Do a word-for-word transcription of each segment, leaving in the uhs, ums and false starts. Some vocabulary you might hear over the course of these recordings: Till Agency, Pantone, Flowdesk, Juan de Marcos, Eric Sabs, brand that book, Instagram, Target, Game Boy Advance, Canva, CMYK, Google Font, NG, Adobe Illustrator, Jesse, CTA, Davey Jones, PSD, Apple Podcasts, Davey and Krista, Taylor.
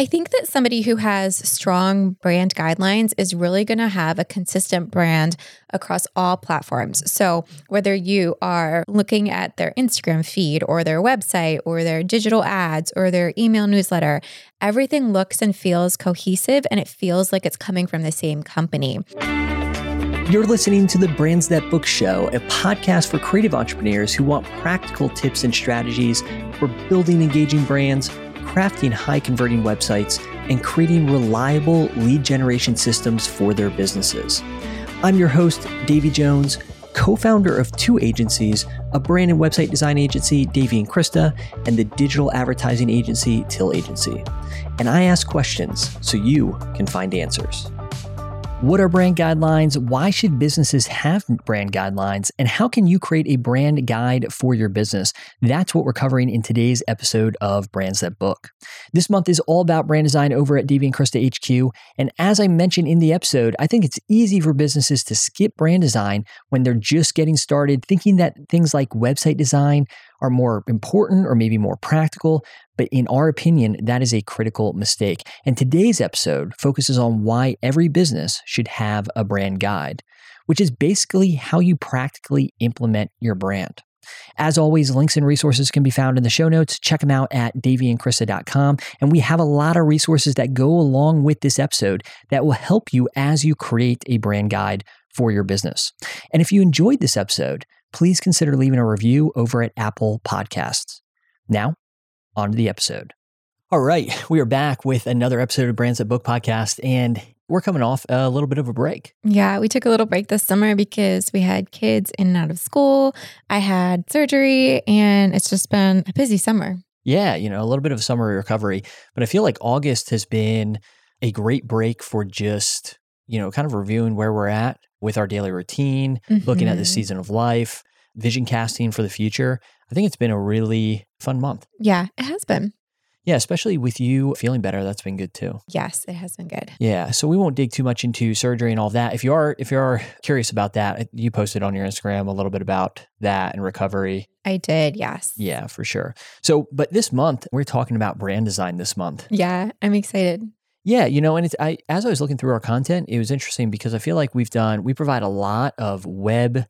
I think that somebody who has strong brand guidelines is really going to have a consistent brand across all platforms. So whether you are looking at their Instagram feed or their website or their digital ads or their email newsletter, everything looks and feels cohesive and it feels like it's coming from the same company. You're listening to the Brands That Book Show, a podcast for creative entrepreneurs who want practical tips and strategies for building engaging brands, crafting high-converting websites, and creating reliable lead generation systems for their businesses. I'm your host, Davey Jones, co-founder of two agencies, a brand and website design agency, Davey and Krista, and the digital advertising agency, Till Agency. And I ask questions so you can find answers. What are brand guidelines? Why should businesses have brand guidelines? And how can you create a brand guide for your business? That's what we're covering in today's episode of Brands That Book. This month is all about brand design over at Davey and Krista H Q. And as I mentioned in the episode, I think it's easy for businesses to skip brand design when they're just getting started, thinking that things like website design are more important or maybe more practical. But in our opinion, that is a critical mistake. And today's episode focuses on why every business should have a brand guide, which is basically how you practically implement your brand. As always, links and resources can be found in the show notes. Check them out at davey and krista dot com. And we have a lot of resources that go along with this episode that will help you as you create a brand guide for your business. And if you enjoyed this episode, please consider leaving a review over at Apple Podcasts. Now, on to the episode. All right, we are back with another episode of Brands That Book Podcast, and we're coming off a little bit of a break. Yeah, we took a little break this summer because we had kids in and out of school. I had surgery, and it's just been a busy summer. Yeah, you know, a little bit of summer recovery, but I feel like August has been a great break for just, you know, kind of reviewing where we're at with our daily routine, mm-hmm. looking at the season of life, vision casting for the future. I think it's been a really fun month. Yeah, it has been. Yeah, especially with you feeling better, that's been good too. Yes, it has been good. Yeah, so we won't dig too much into surgery and all that. If you are if you are curious about that, you posted on your Instagram a little bit about that and recovery. I did, yes. Yeah, for sure. So, but this month, we're talking about brand design this month. Yeah, I'm excited. Yeah, you know, and it's, I as I was looking through our content, it was interesting because I feel like we've done, we provide a lot of web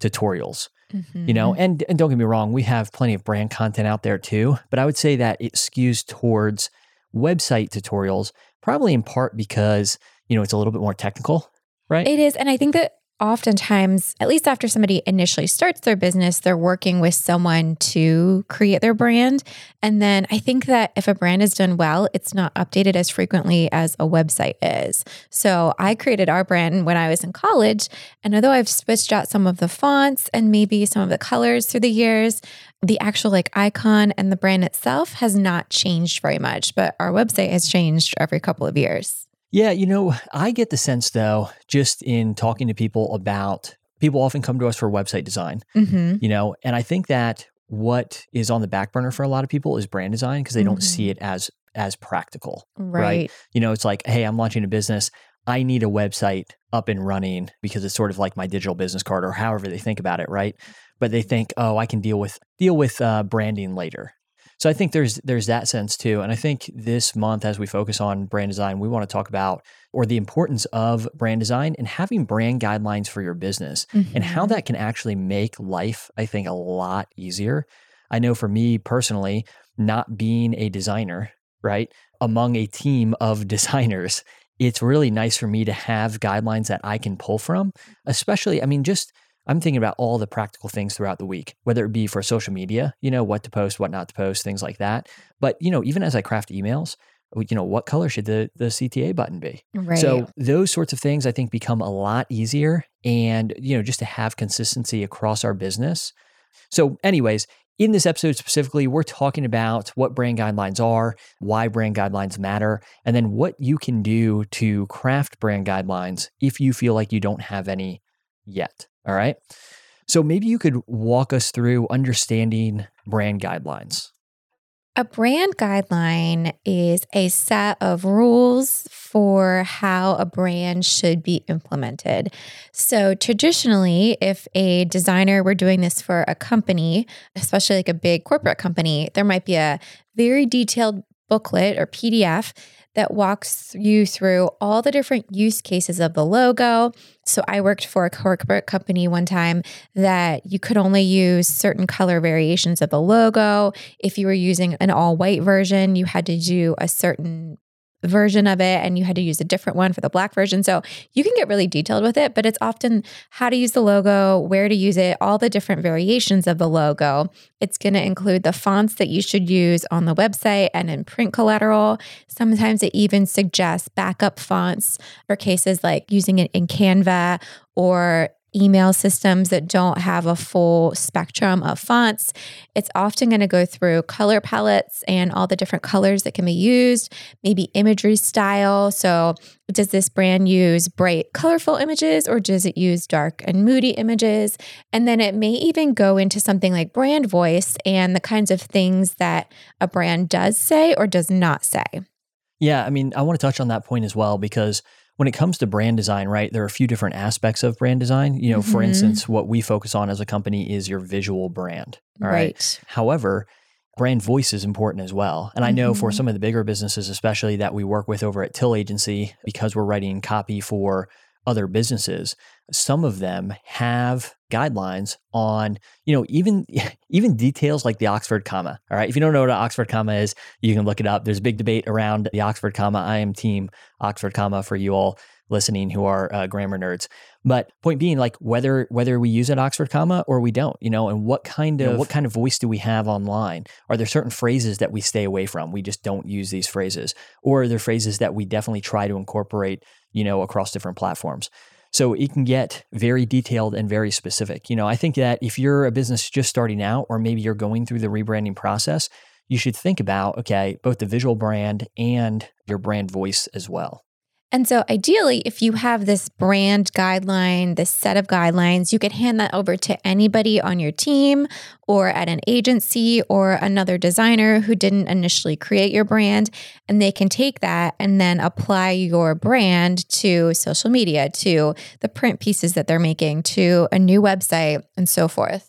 tutorials. Mm-hmm. You know, and, and don't get me wrong, we have plenty of brand content out there too, but I would say that it skews towards website tutorials, probably in part because, you know, it's a little bit more technical, right? It is. And I think that oftentimes, at least after somebody initially starts their business, they're working with someone to create their brand. And then I think that if a brand is done well, it's not updated as frequently as a website is. So I created our brand when I was in college. And although I've switched out some of the fonts and maybe some of the colors through the years, the actual like icon and the brand itself has not changed very much, but our website has changed every couple of years. Yeah, you know, I get the sense though, just in talking to people about, people often come to us for website design, mm-hmm. you know, and I think that what is on the back burner for a lot of people is brand design because they mm-hmm. don't see it as as practical, right. right? You know, it's like, hey, I'm launching a business. I need a website up and running because it's sort of like my digital business card or however they think about it, right? But they think, oh, I can deal with deal with uh, branding later. So I think there's there's that sense too. And I think this month, as we focus on brand design, we want to talk about or the importance of brand design and having brand guidelines for your business mm-hmm. and how that can actually make life, I think, a lot easier. I know for me personally, not being a designer, right, among a team of designers, it's really nice for me to have guidelines that I can pull from, especially, I mean, just I'm thinking about all the practical things throughout the week, whether it be for social media, you know, what to post, what not to post, things like that. But, you know, even as I craft emails, you know, what color should the, the C T A button be? Right. So those sorts of things I think become a lot easier and, you know, just to have consistency across our business. So anyways, in this episode specifically, we're talking about what brand guidelines are, why brand guidelines matter, and then what you can do to craft brand guidelines if you feel like you don't have any yet. All right. So maybe you could walk us through understanding brand guidelines. A brand guideline is a set of rules for how a brand should be implemented. So traditionally, if a designer were doing this for a company, especially like a big corporate company, there might be a very detailed booklet or P D F that walks you through all the different use cases of the logo. So I worked for a corporate company one time that you could only use certain color variations of the logo. If you were using an all-white version, you had to do a certain version of it and you had to use a different one for the black version. So you can get really detailed with it, but it's often how to use the logo, where to use it, all the different variations of the logo. It's going to include the fonts that you should use on the website and in print collateral. Sometimes it even suggests backup fonts for cases like using it in Canva or email systems that don't have a full spectrum of fonts. It's often going to go through color palettes and all the different colors that can be used, maybe imagery style. So does this brand use bright, colorful images or does it use dark and moody images? And then it may even go into something like brand voice and the kinds of things that a brand does say or does not say. Yeah, I mean, I want to touch on that point as well because when it comes to brand design, right, there are a few different aspects of brand design. You know, mm-hmm. for instance, what we focus on as a company is your visual brand. All right. right. However, brand voice is important as well. And I know mm-hmm. for some of the bigger businesses, especially that we work with over at Till Agency, because we're writing copy for other businesses, some of them have guidelines on, you know, even even details like the Oxford comma. All right. If you don't know what an Oxford comma is, you can look it up. There's a big debate around the Oxford comma. I am team Oxford comma for you all listening who are uh, grammar nerds. But point being, like whether whether we use an Oxford comma or we don't, you know, and what kind of you know, what kind of voice do we have online? Are there certain phrases that we stay away from? We just don't use these phrases, or are there phrases that we definitely try to incorporate, you know, across different platforms? So it can get very detailed and very specific. You know, I think that if you're a business just starting out, or maybe you're going through the rebranding process, you should think about, okay, both the visual brand and your brand voice as well. And so ideally, if you have this brand guideline, this set of guidelines, you could hand that over to anybody on your team or at an agency or another designer who didn't initially create your brand. And they can take that and then apply your brand to social media, to the print pieces that they're making, to a new website and so forth.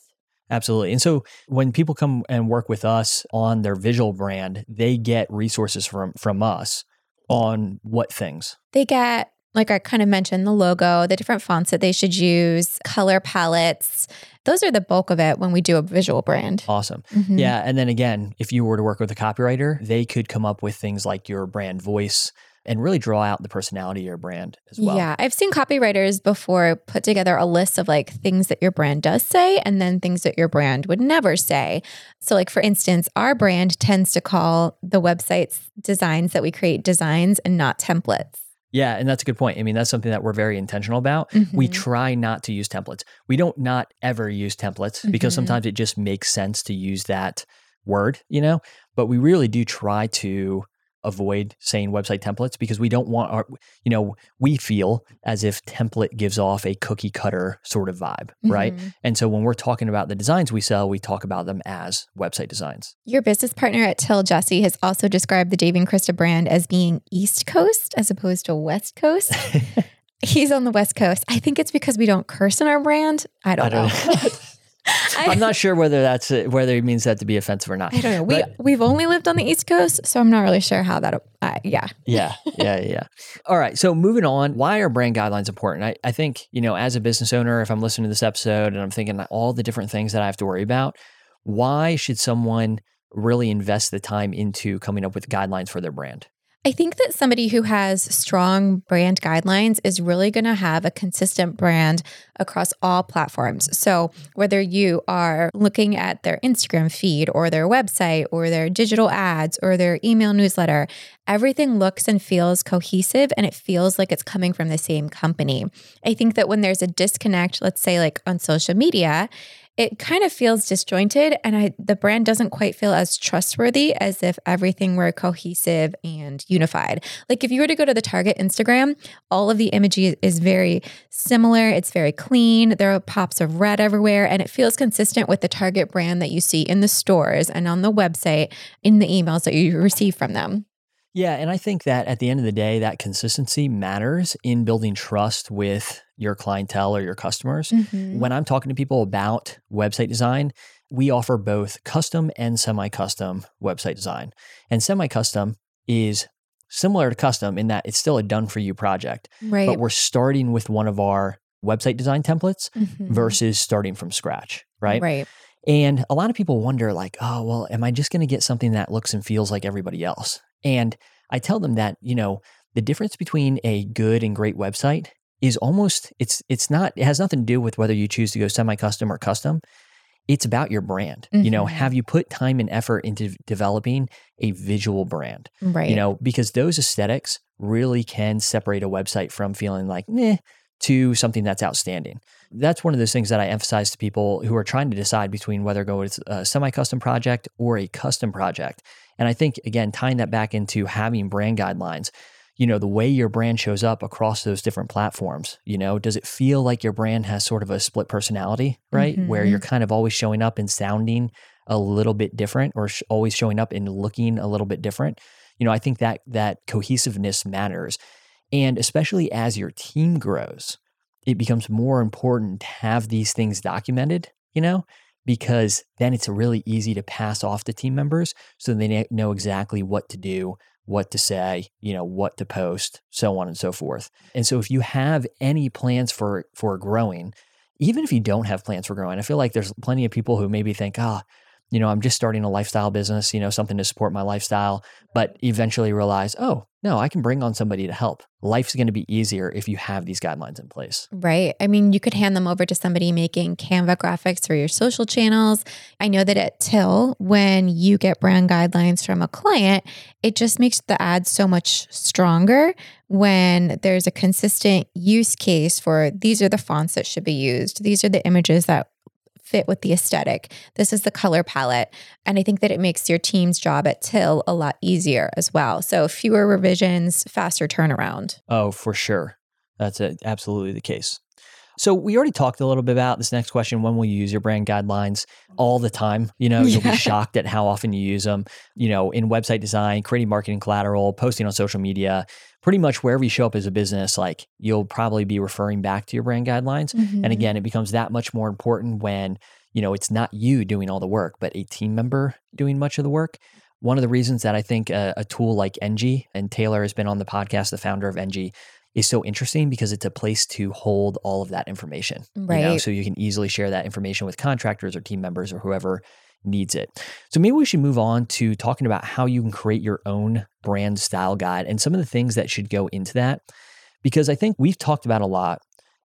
Absolutely. And so when people come and work with us on their visual brand, they get resources from, from us. On what things? They get, like I kind of mentioned, the logo, the different fonts that they should use, color palettes. Those are the bulk of it when we do a visual brand. Awesome. Mm-hmm. Yeah. And then again, if you were to work with a copywriter, they could come up with things like your brand voice and really draw out the personality of your brand as well. Yeah. I've seen copywriters before put together a list of like things that your brand does say and then things that your brand would never say. So like for instance, our brand tends to call the website's designs that we create designs and not templates. Yeah. And that's a good point. I mean, that's something that we're very intentional about. Mm-hmm. We try not to use templates. We don't not ever use templates mm-hmm. because sometimes it just makes sense to use that word, you know, but we really do try to avoid saying website templates because we don't want our, you know, we feel as if template gives off a cookie cutter sort of vibe, mm-hmm. right? And so when we're talking about the designs we sell, we talk about them as website designs. Your business partner at Till, Jesse, has also described the Davey and Krista brand as being East Coast as opposed to West Coast. He's on the West Coast. I think it's because we don't curse in our brand. I don't, I don't know. know. I'm not sure whether that's it, whether he means that to be offensive or not. I don't know. We but, we've only lived on the East Coast, so I'm not really sure how that. Uh, yeah. Yeah. Yeah. Yeah. All right. So moving on, why are brand guidelines important? I, I think you know, as a business owner, if I'm listening to this episode and I'm thinking all the different things that I have to worry about, why should someone really invest the time into coming up with guidelines for their brand? I think that somebody who has strong brand guidelines is really going to have a consistent brand across all platforms. So whether you are looking at their Instagram feed or their website or their digital ads or their email newsletter, everything looks and feels cohesive and it feels like it's coming from the same company. I think that when there's a disconnect, let's say like on social media, it kind of feels disjointed and I, the brand doesn't quite feel as trustworthy as if everything were cohesive and unified. Like if you were to go to the Target Instagram, all of the imagery is very similar. It's very clean. There are pops of red everywhere and it feels consistent with the Target brand that you see in the stores and on the website in the emails that you receive from them. Yeah. And I think that at the end of the day, that consistency matters in building trust with your clientele or your customers. Mm-hmm. When I'm talking to people about website design, we offer both custom and semi-custom website design. And semi-custom is similar to custom in that it's still a done-for-you project. Right. But we're starting with one of our website design templates mm-hmm. versus starting from scratch, right? Right. And a lot of people wonder like, oh, well, am I just going to get something that looks and feels like everybody else? And I tell them that, you know, the difference between a good and great website is almost, it's it's not, it has nothing to do with whether you choose to go semi-custom or custom. It's about your brand. Mm-hmm. You know, have you put time and effort into developing a visual brand? Right. You know, because those aesthetics really can separate a website from feeling like, meh, to something that's outstanding. That's one of those things that I emphasize to people who are trying to decide between whether to go with a semi-custom project or a custom project. And I think, again, tying that back into having brand guidelines, you know, the way your brand shows up across those different platforms, you know, does it feel like your brand has sort of a split personality, right? Mm-hmm. Where you're kind of always showing up and sounding a little bit different or sh- always showing up and looking a little bit different. You know, I think that that cohesiveness matters. And especially as your team grows, it becomes more important to have these things documented, you know, because then it's really easy to pass off to team members so they know exactly what to do, what to say, you know, what to post, so on and so forth. And so if you have any plans for for growing, even if you don't have plans for growing, I feel like there's plenty of people who maybe think, ah, oh, you know, I'm just starting a lifestyle business, you know, something to support my lifestyle, but eventually realize, oh, no, I can bring on somebody to help. Life's going to be easier if you have these guidelines in place. Right. I mean, you could hand them over to somebody making Canva graphics for your social channels. I know that at Till, when you get brand guidelines from a client, it just makes the ad so much stronger when there's a consistent use case for these are the fonts that should be used. These are the images that fit with the aesthetic. This is the color palette. And I think that it makes your team's job at Till a lot easier as well. So fewer revisions, faster turnaround. Oh, for sure. That's a, absolutely the case. So we already talked a little bit about this next question. When will you use your brand guidelines? All the time. You know, you'll yeah. be shocked at how often you use them, you know, in website design, creating marketing collateral, posting on social media, pretty much wherever you show up as a business, like you'll probably be referring back to your brand guidelines. Mm-hmm. And again, it becomes that much more important when, you know, it's not you doing all the work, but a team member doing much of the work. One of the reasons that I think a, a tool like N G, and Taylor has been on the podcast, the founder of N G, is so interesting because it's a place to hold all of that information. Right. You know? So you can easily share that information with contractors or team members or whoever needs it. So maybe we should move on to talking about how you can create your own brand style guide and some of the things that should go into that. Because I think we've talked about a lot.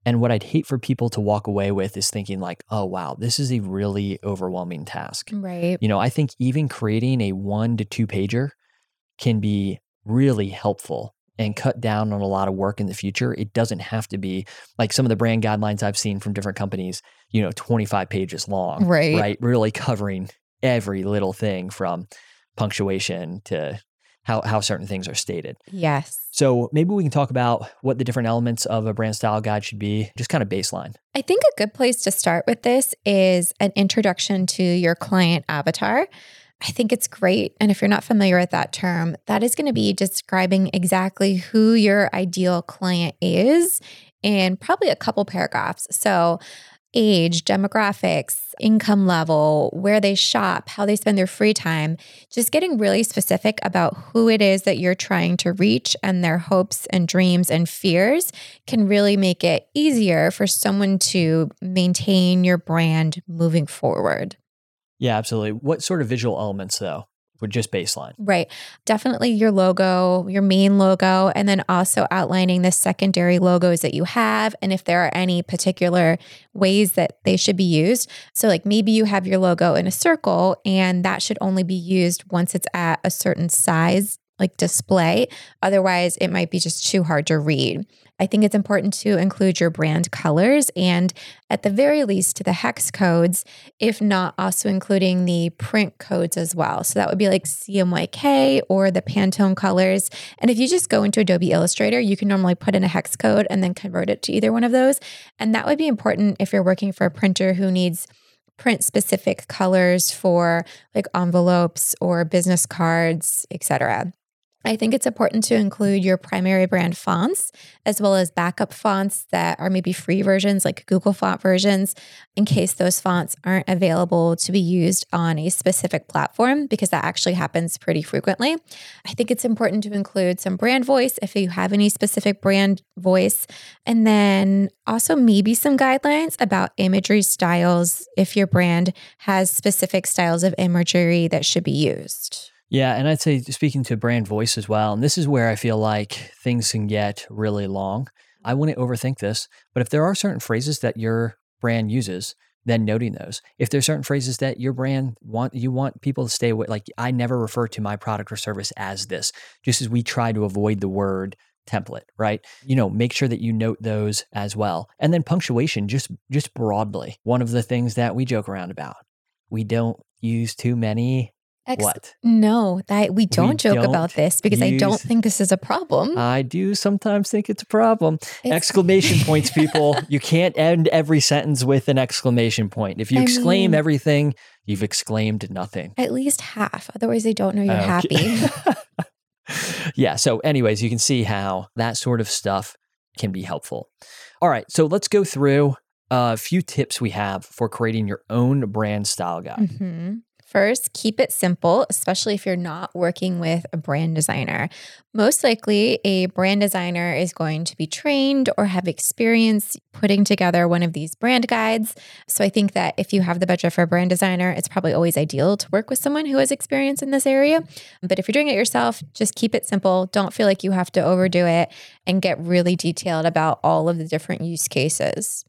And what I'd hate for people to walk away with is thinking like, oh, wow, this is a really overwhelming task. Right. You know, I think even creating a one to two pager can be really helpful and cut down on a lot of work in the future. It doesn't have to be like some of the brand guidelines I've seen from different companies, you know, twenty-five pages long, right? right? Really covering every little thing from punctuation to how, how certain things are stated. Yes. So maybe we can talk about what the different elements of a brand style guide should be, just kind of baseline. I think a good place to start with this is an introduction to your client avatar. I think it's great. And if you're not familiar with that term, that is going to be describing exactly who your ideal client is in probably a couple paragraphs. So age, demographics, income level, where they shop, how they spend their free time, just getting really specific about who it is that you're trying to reach, and their hopes and dreams and fears can really make it easier for someone to maintain your brand moving forward. Yeah, absolutely. What sort of visual elements, though, would just baseline? Right. Definitely your logo, your main logo, and then also outlining the secondary logos that you have and if there are any particular ways that they should be used. So like maybe you have your logo in a circle and that should only be used once it's at a certain size, like display. Otherwise, it might be just too hard to read. I think it's important to include your brand colors and at the very least the hex codes, if not also including the print codes as well. So that would be like C M Y K or the Pantone colors. And if you just go into Adobe Illustrator, you can normally put in a hex code and then convert it to either one of those. And that would be important if you're working for a printer who needs print specific colors for like envelopes or business cards, et cetera. I think it's important to include your primary brand fonts as well as backup fonts that are maybe free versions like Google Font versions in case those fonts aren't available to be used on a specific platform, because that actually happens pretty frequently. I think it's important to include some brand voice if you have any specific brand voice, and then also maybe some guidelines about imagery styles if your brand has specific styles of imagery that should be used. Yeah, and I'd say speaking to brand voice as well, and this is where I feel like things can get really long. I wouldn't overthink this, but if there are certain phrases that your brand uses, then noting those. If there's certain phrases that your brand want, you want people to stay away, like I never refer to my product or service as this, just as we try to avoid the word template, right? You know, make sure that you note those as well. And then punctuation, just just broadly. One of the things that we joke around about, we don't use too many Ex- what? No, that we don't we joke don't about this because use, I don't think this is a problem. I do sometimes think it's a problem. It's, exclamation points, people. You can't end every sentence with an exclamation point. If you I exclaim mean, everything, you've exclaimed nothing. At least half. Otherwise, they don't know you're okay. happy. Yeah. So anyways, you can see how that sort of stuff can be helpful. All right. So let's go through a few tips we have for creating your own brand style guide. Mm-hmm. First, keep it simple, especially if you're not working with a brand designer. Most likely, a brand designer is going to be trained or have experience putting together one of these brand guides. So I think that if you have the budget for a brand designer, it's probably always ideal to work with someone who has experience in this area. But if you're doing it yourself, just keep it simple. Don't feel like you have to overdo it and get really detailed about all of the different use cases.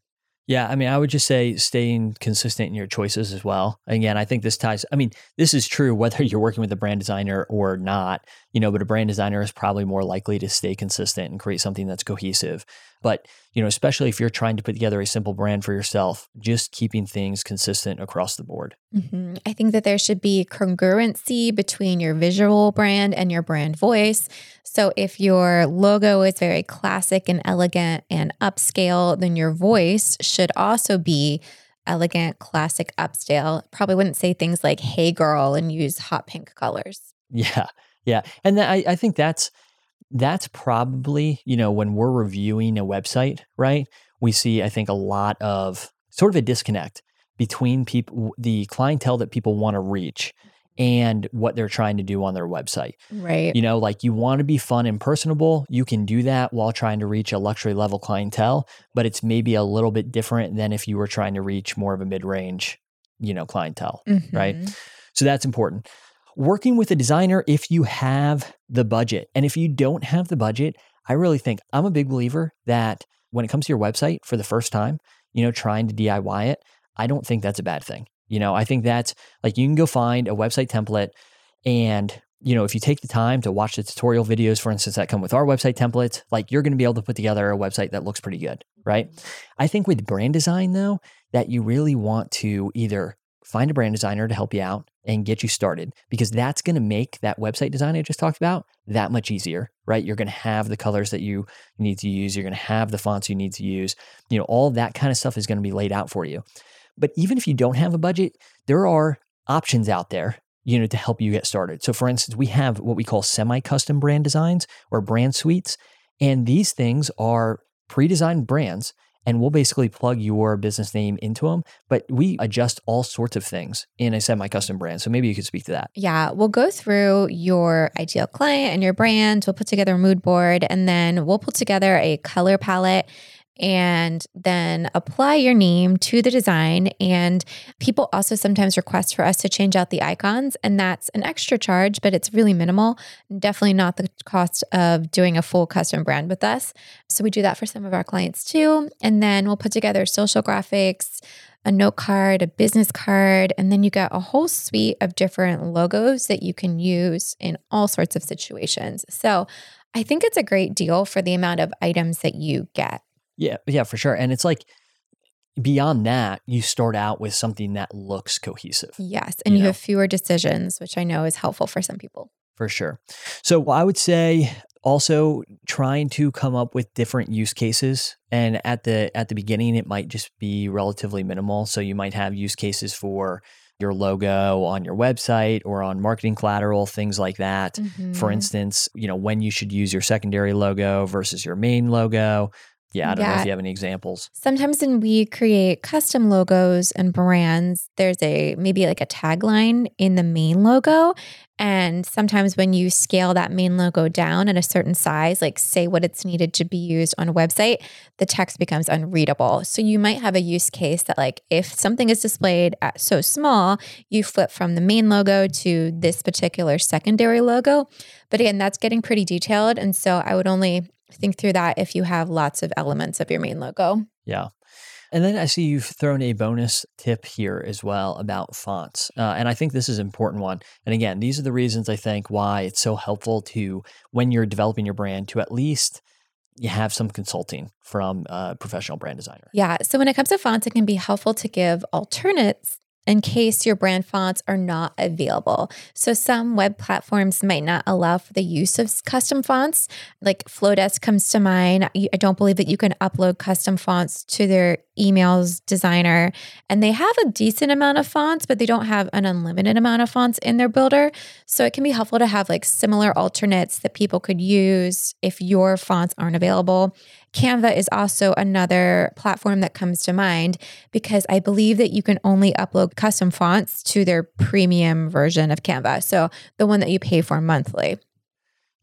Yeah, I mean, I would just say staying consistent in your choices as well. Again, I think this ties, I mean, this is true whether you're working with a brand designer or not, you know, but a brand designer is probably more likely to stay consistent and create something that's cohesive. But, you know, especially if you're trying to put together a simple brand for yourself, just keeping things consistent across the board. Mm-hmm. I think that there should be congruency between your visual brand and your brand voice. So if your logo is very classic and elegant and upscale, then your voice should also be elegant, classic, upscale. Probably wouldn't say things like, hey girl, and use hot pink colors. Yeah. Yeah. And th- I, I think that's, That's probably, you know, when we're reviewing a website, right? We see, I think, a lot of sort of a disconnect between people, the clientele that people want to reach and what they're trying to do on their website. Right. You know, like you want to be fun and personable. You can do that while trying to reach a luxury level clientele, but it's maybe a little bit different than if you were trying to reach more of a mid-range, you know, clientele, mm-hmm. right? So that's important. Working with a designer if you have the budget. And if you don't have the budget, I really think I'm a big believer that when it comes to your website for the first time, you know, trying to D I Y it, I don't think that's a bad thing. You know, I think that's like you can go find a website template and, you know, if you take the time to watch the tutorial videos, for instance, that come with our website templates, like you're going to be able to put together a website that looks pretty good, right? I think with brand design though, that you really want to either find a brand designer to help you out and get you started, because that's going to make that website design I just talked about that much easier, right? You're going to have the colors that you need to use. You're going to have the fonts you need to use. You know, all that kind of stuff is going to be laid out for you. But even if you don't have a budget, there are options out there, you know, to help you get started. So for instance, we have what we call semi-custom brand designs or brand suites. And these things are pre-designed brands, and we'll basically plug your business name into them. But we adjust all sorts of things in a semi-custom brand. So maybe you could speak to that. Yeah, we'll go through your ideal client and your brand. We'll put together a mood board, and then we'll put together a color palette and then apply your name to the design. And people also sometimes request for us to change out the icons, and that's an extra charge, but it's really minimal. Definitely not the cost of doing a full custom brand with us. So we do that for some of our clients too. And then we'll put together social graphics, a note card, a business card, and then you got a whole suite of different logos that you can use in all sorts of situations. So I think it's a great deal for the amount of items that you get. Yeah, yeah, for sure. And it's like beyond that, you start out with something that looks cohesive. Yes. And you, you know? have fewer decisions, which I know is helpful for some people. For sure. So I would say also trying to come up with different use cases. And at the at the beginning, it might just be relatively minimal. So you might have use cases for your logo on your website or on marketing collateral, things like that. Mm-hmm. For instance, you know, when you should use your secondary logo versus your main logo. Yeah, I don't yeah. know if you have any examples. Sometimes when we create custom logos and brands, there's a maybe like a tagline in the main logo. And sometimes when you scale that main logo down at a certain size, like say what it's needed to be used on a website, the text becomes unreadable. So you might have a use case that like if something is displayed at so small, you flip from the main logo to this particular secondary logo. But again, that's getting pretty detailed. And so I would only think through that if you have lots of elements of your main logo. Yeah. And then I see you've thrown a bonus tip here as well about fonts. Uh, and I think this is an important one. And again, these are the reasons I think why it's so helpful to, when you're developing your brand, to at least you have some consulting from a professional brand designer. Yeah. So when it comes to fonts, it can be helpful to give alternates in case your brand fonts are not available. So some web platforms might not allow for the use of custom fonts. Like Flowdesk comes to mind. I don't believe that you can upload custom fonts to their emails designer. And they have a decent amount of fonts, but they don't have an unlimited amount of fonts in their builder. So it can be helpful to have like similar alternates that people could use if your fonts aren't available. Canva is also another platform that comes to mind because I believe that you can only upload custom fonts to their premium version of Canva. So the one that you pay for monthly.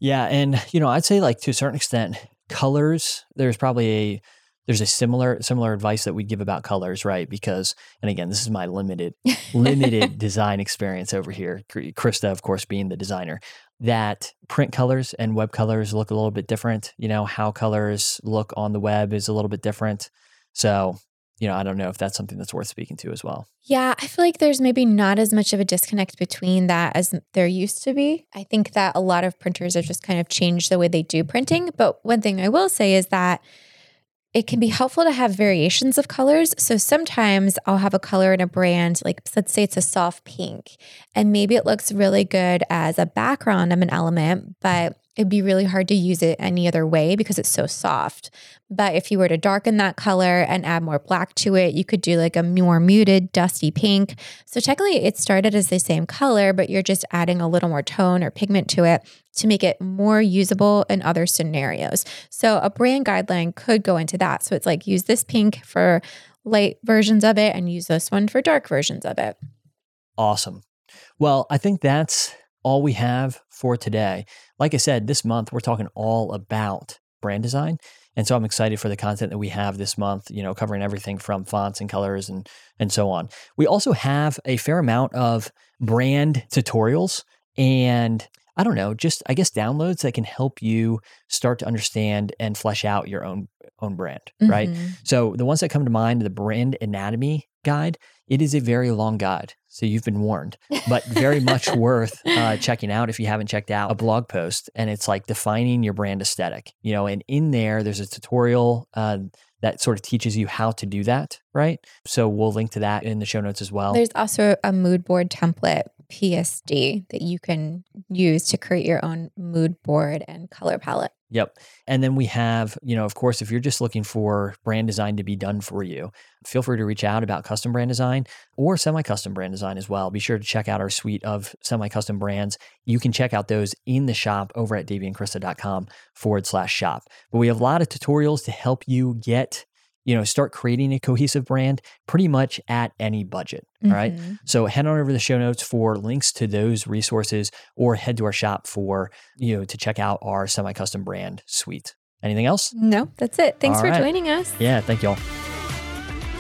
Yeah. And, you know, I'd say like to a certain extent, colors, there's probably a, there's a similar, similar advice that we give about colors, right? Because, and again, this is my limited, limited design experience over here. Krista, of course, being the designer. That print colors and web colors look a little bit different. You know, how colors look on the web is a little bit different. So, you know, I don't know if that's something that's worth speaking to as well. Yeah, I feel like there's maybe not as much of a disconnect between that as there used to be. I think that a lot of printers have just kind of changed the way they do printing. But one thing I will say is that it can be helpful to have variations of colors. So sometimes I'll have a color in a brand, like let's say it's a soft pink, and maybe it looks really good as a background of an element, but it'd be really hard to use it any other way because it's so soft. But if you were to darken that color and add more black to it, you could do like a more muted, dusty pink. So technically it started as the same color, but you're just adding a little more tone or pigment to it to make it more usable in other scenarios. So a brand guideline could go into that. So it's like use this pink for light versions of it and use this one for dark versions of it. Awesome. Well, I think that's all we have for today. Like I said, this month, we're talking all about brand design. And so I'm excited for the content that we have this month, you know, covering everything from fonts and colors and, and so on. We also have a fair amount of brand tutorials and I don't know, just, I guess, downloads that can help you start to understand and flesh out your own own brand, mm-hmm. right? So the ones that come to mind, the brand anatomy guide, it is a very long guide. So you've been warned, but very much worth uh, checking out if you haven't checked out a blog post. And it's like defining your brand aesthetic, you know, and in there, there's a tutorial uh, that sort of teaches you how to do that, right? So we'll link to that in the show notes as well. There's also a mood board template, P S D, that you can use to create your own mood board and color palette. Yep. And then we have, you know, of course, if you're just looking for brand design to be done for you, feel free to reach out about custom brand design or semi-custom brand design as well. Be sure to check out our suite of semi-custom brands. You can check out those in the shop over at davey and krista dot com forward slash shop. But we have a lot of tutorials to help you get, you know, start creating a cohesive brand pretty much at any budget, mm-hmm. right? So head on over to the show notes for links to those resources or head to our shop for, you know, to check out our semi-custom brand suite. Anything else? No, that's it. Thanks All for right. joining us. Yeah, thank y'all.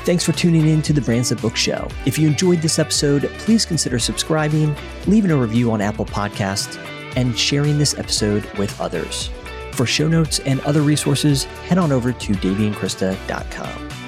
Thanks for tuning in to the Brands That Book Show. If you enjoyed this episode, please consider subscribing, leaving a review on Apple Podcasts, and sharing this episode with others. For show notes and other resources, head on over to davey and krista dot com.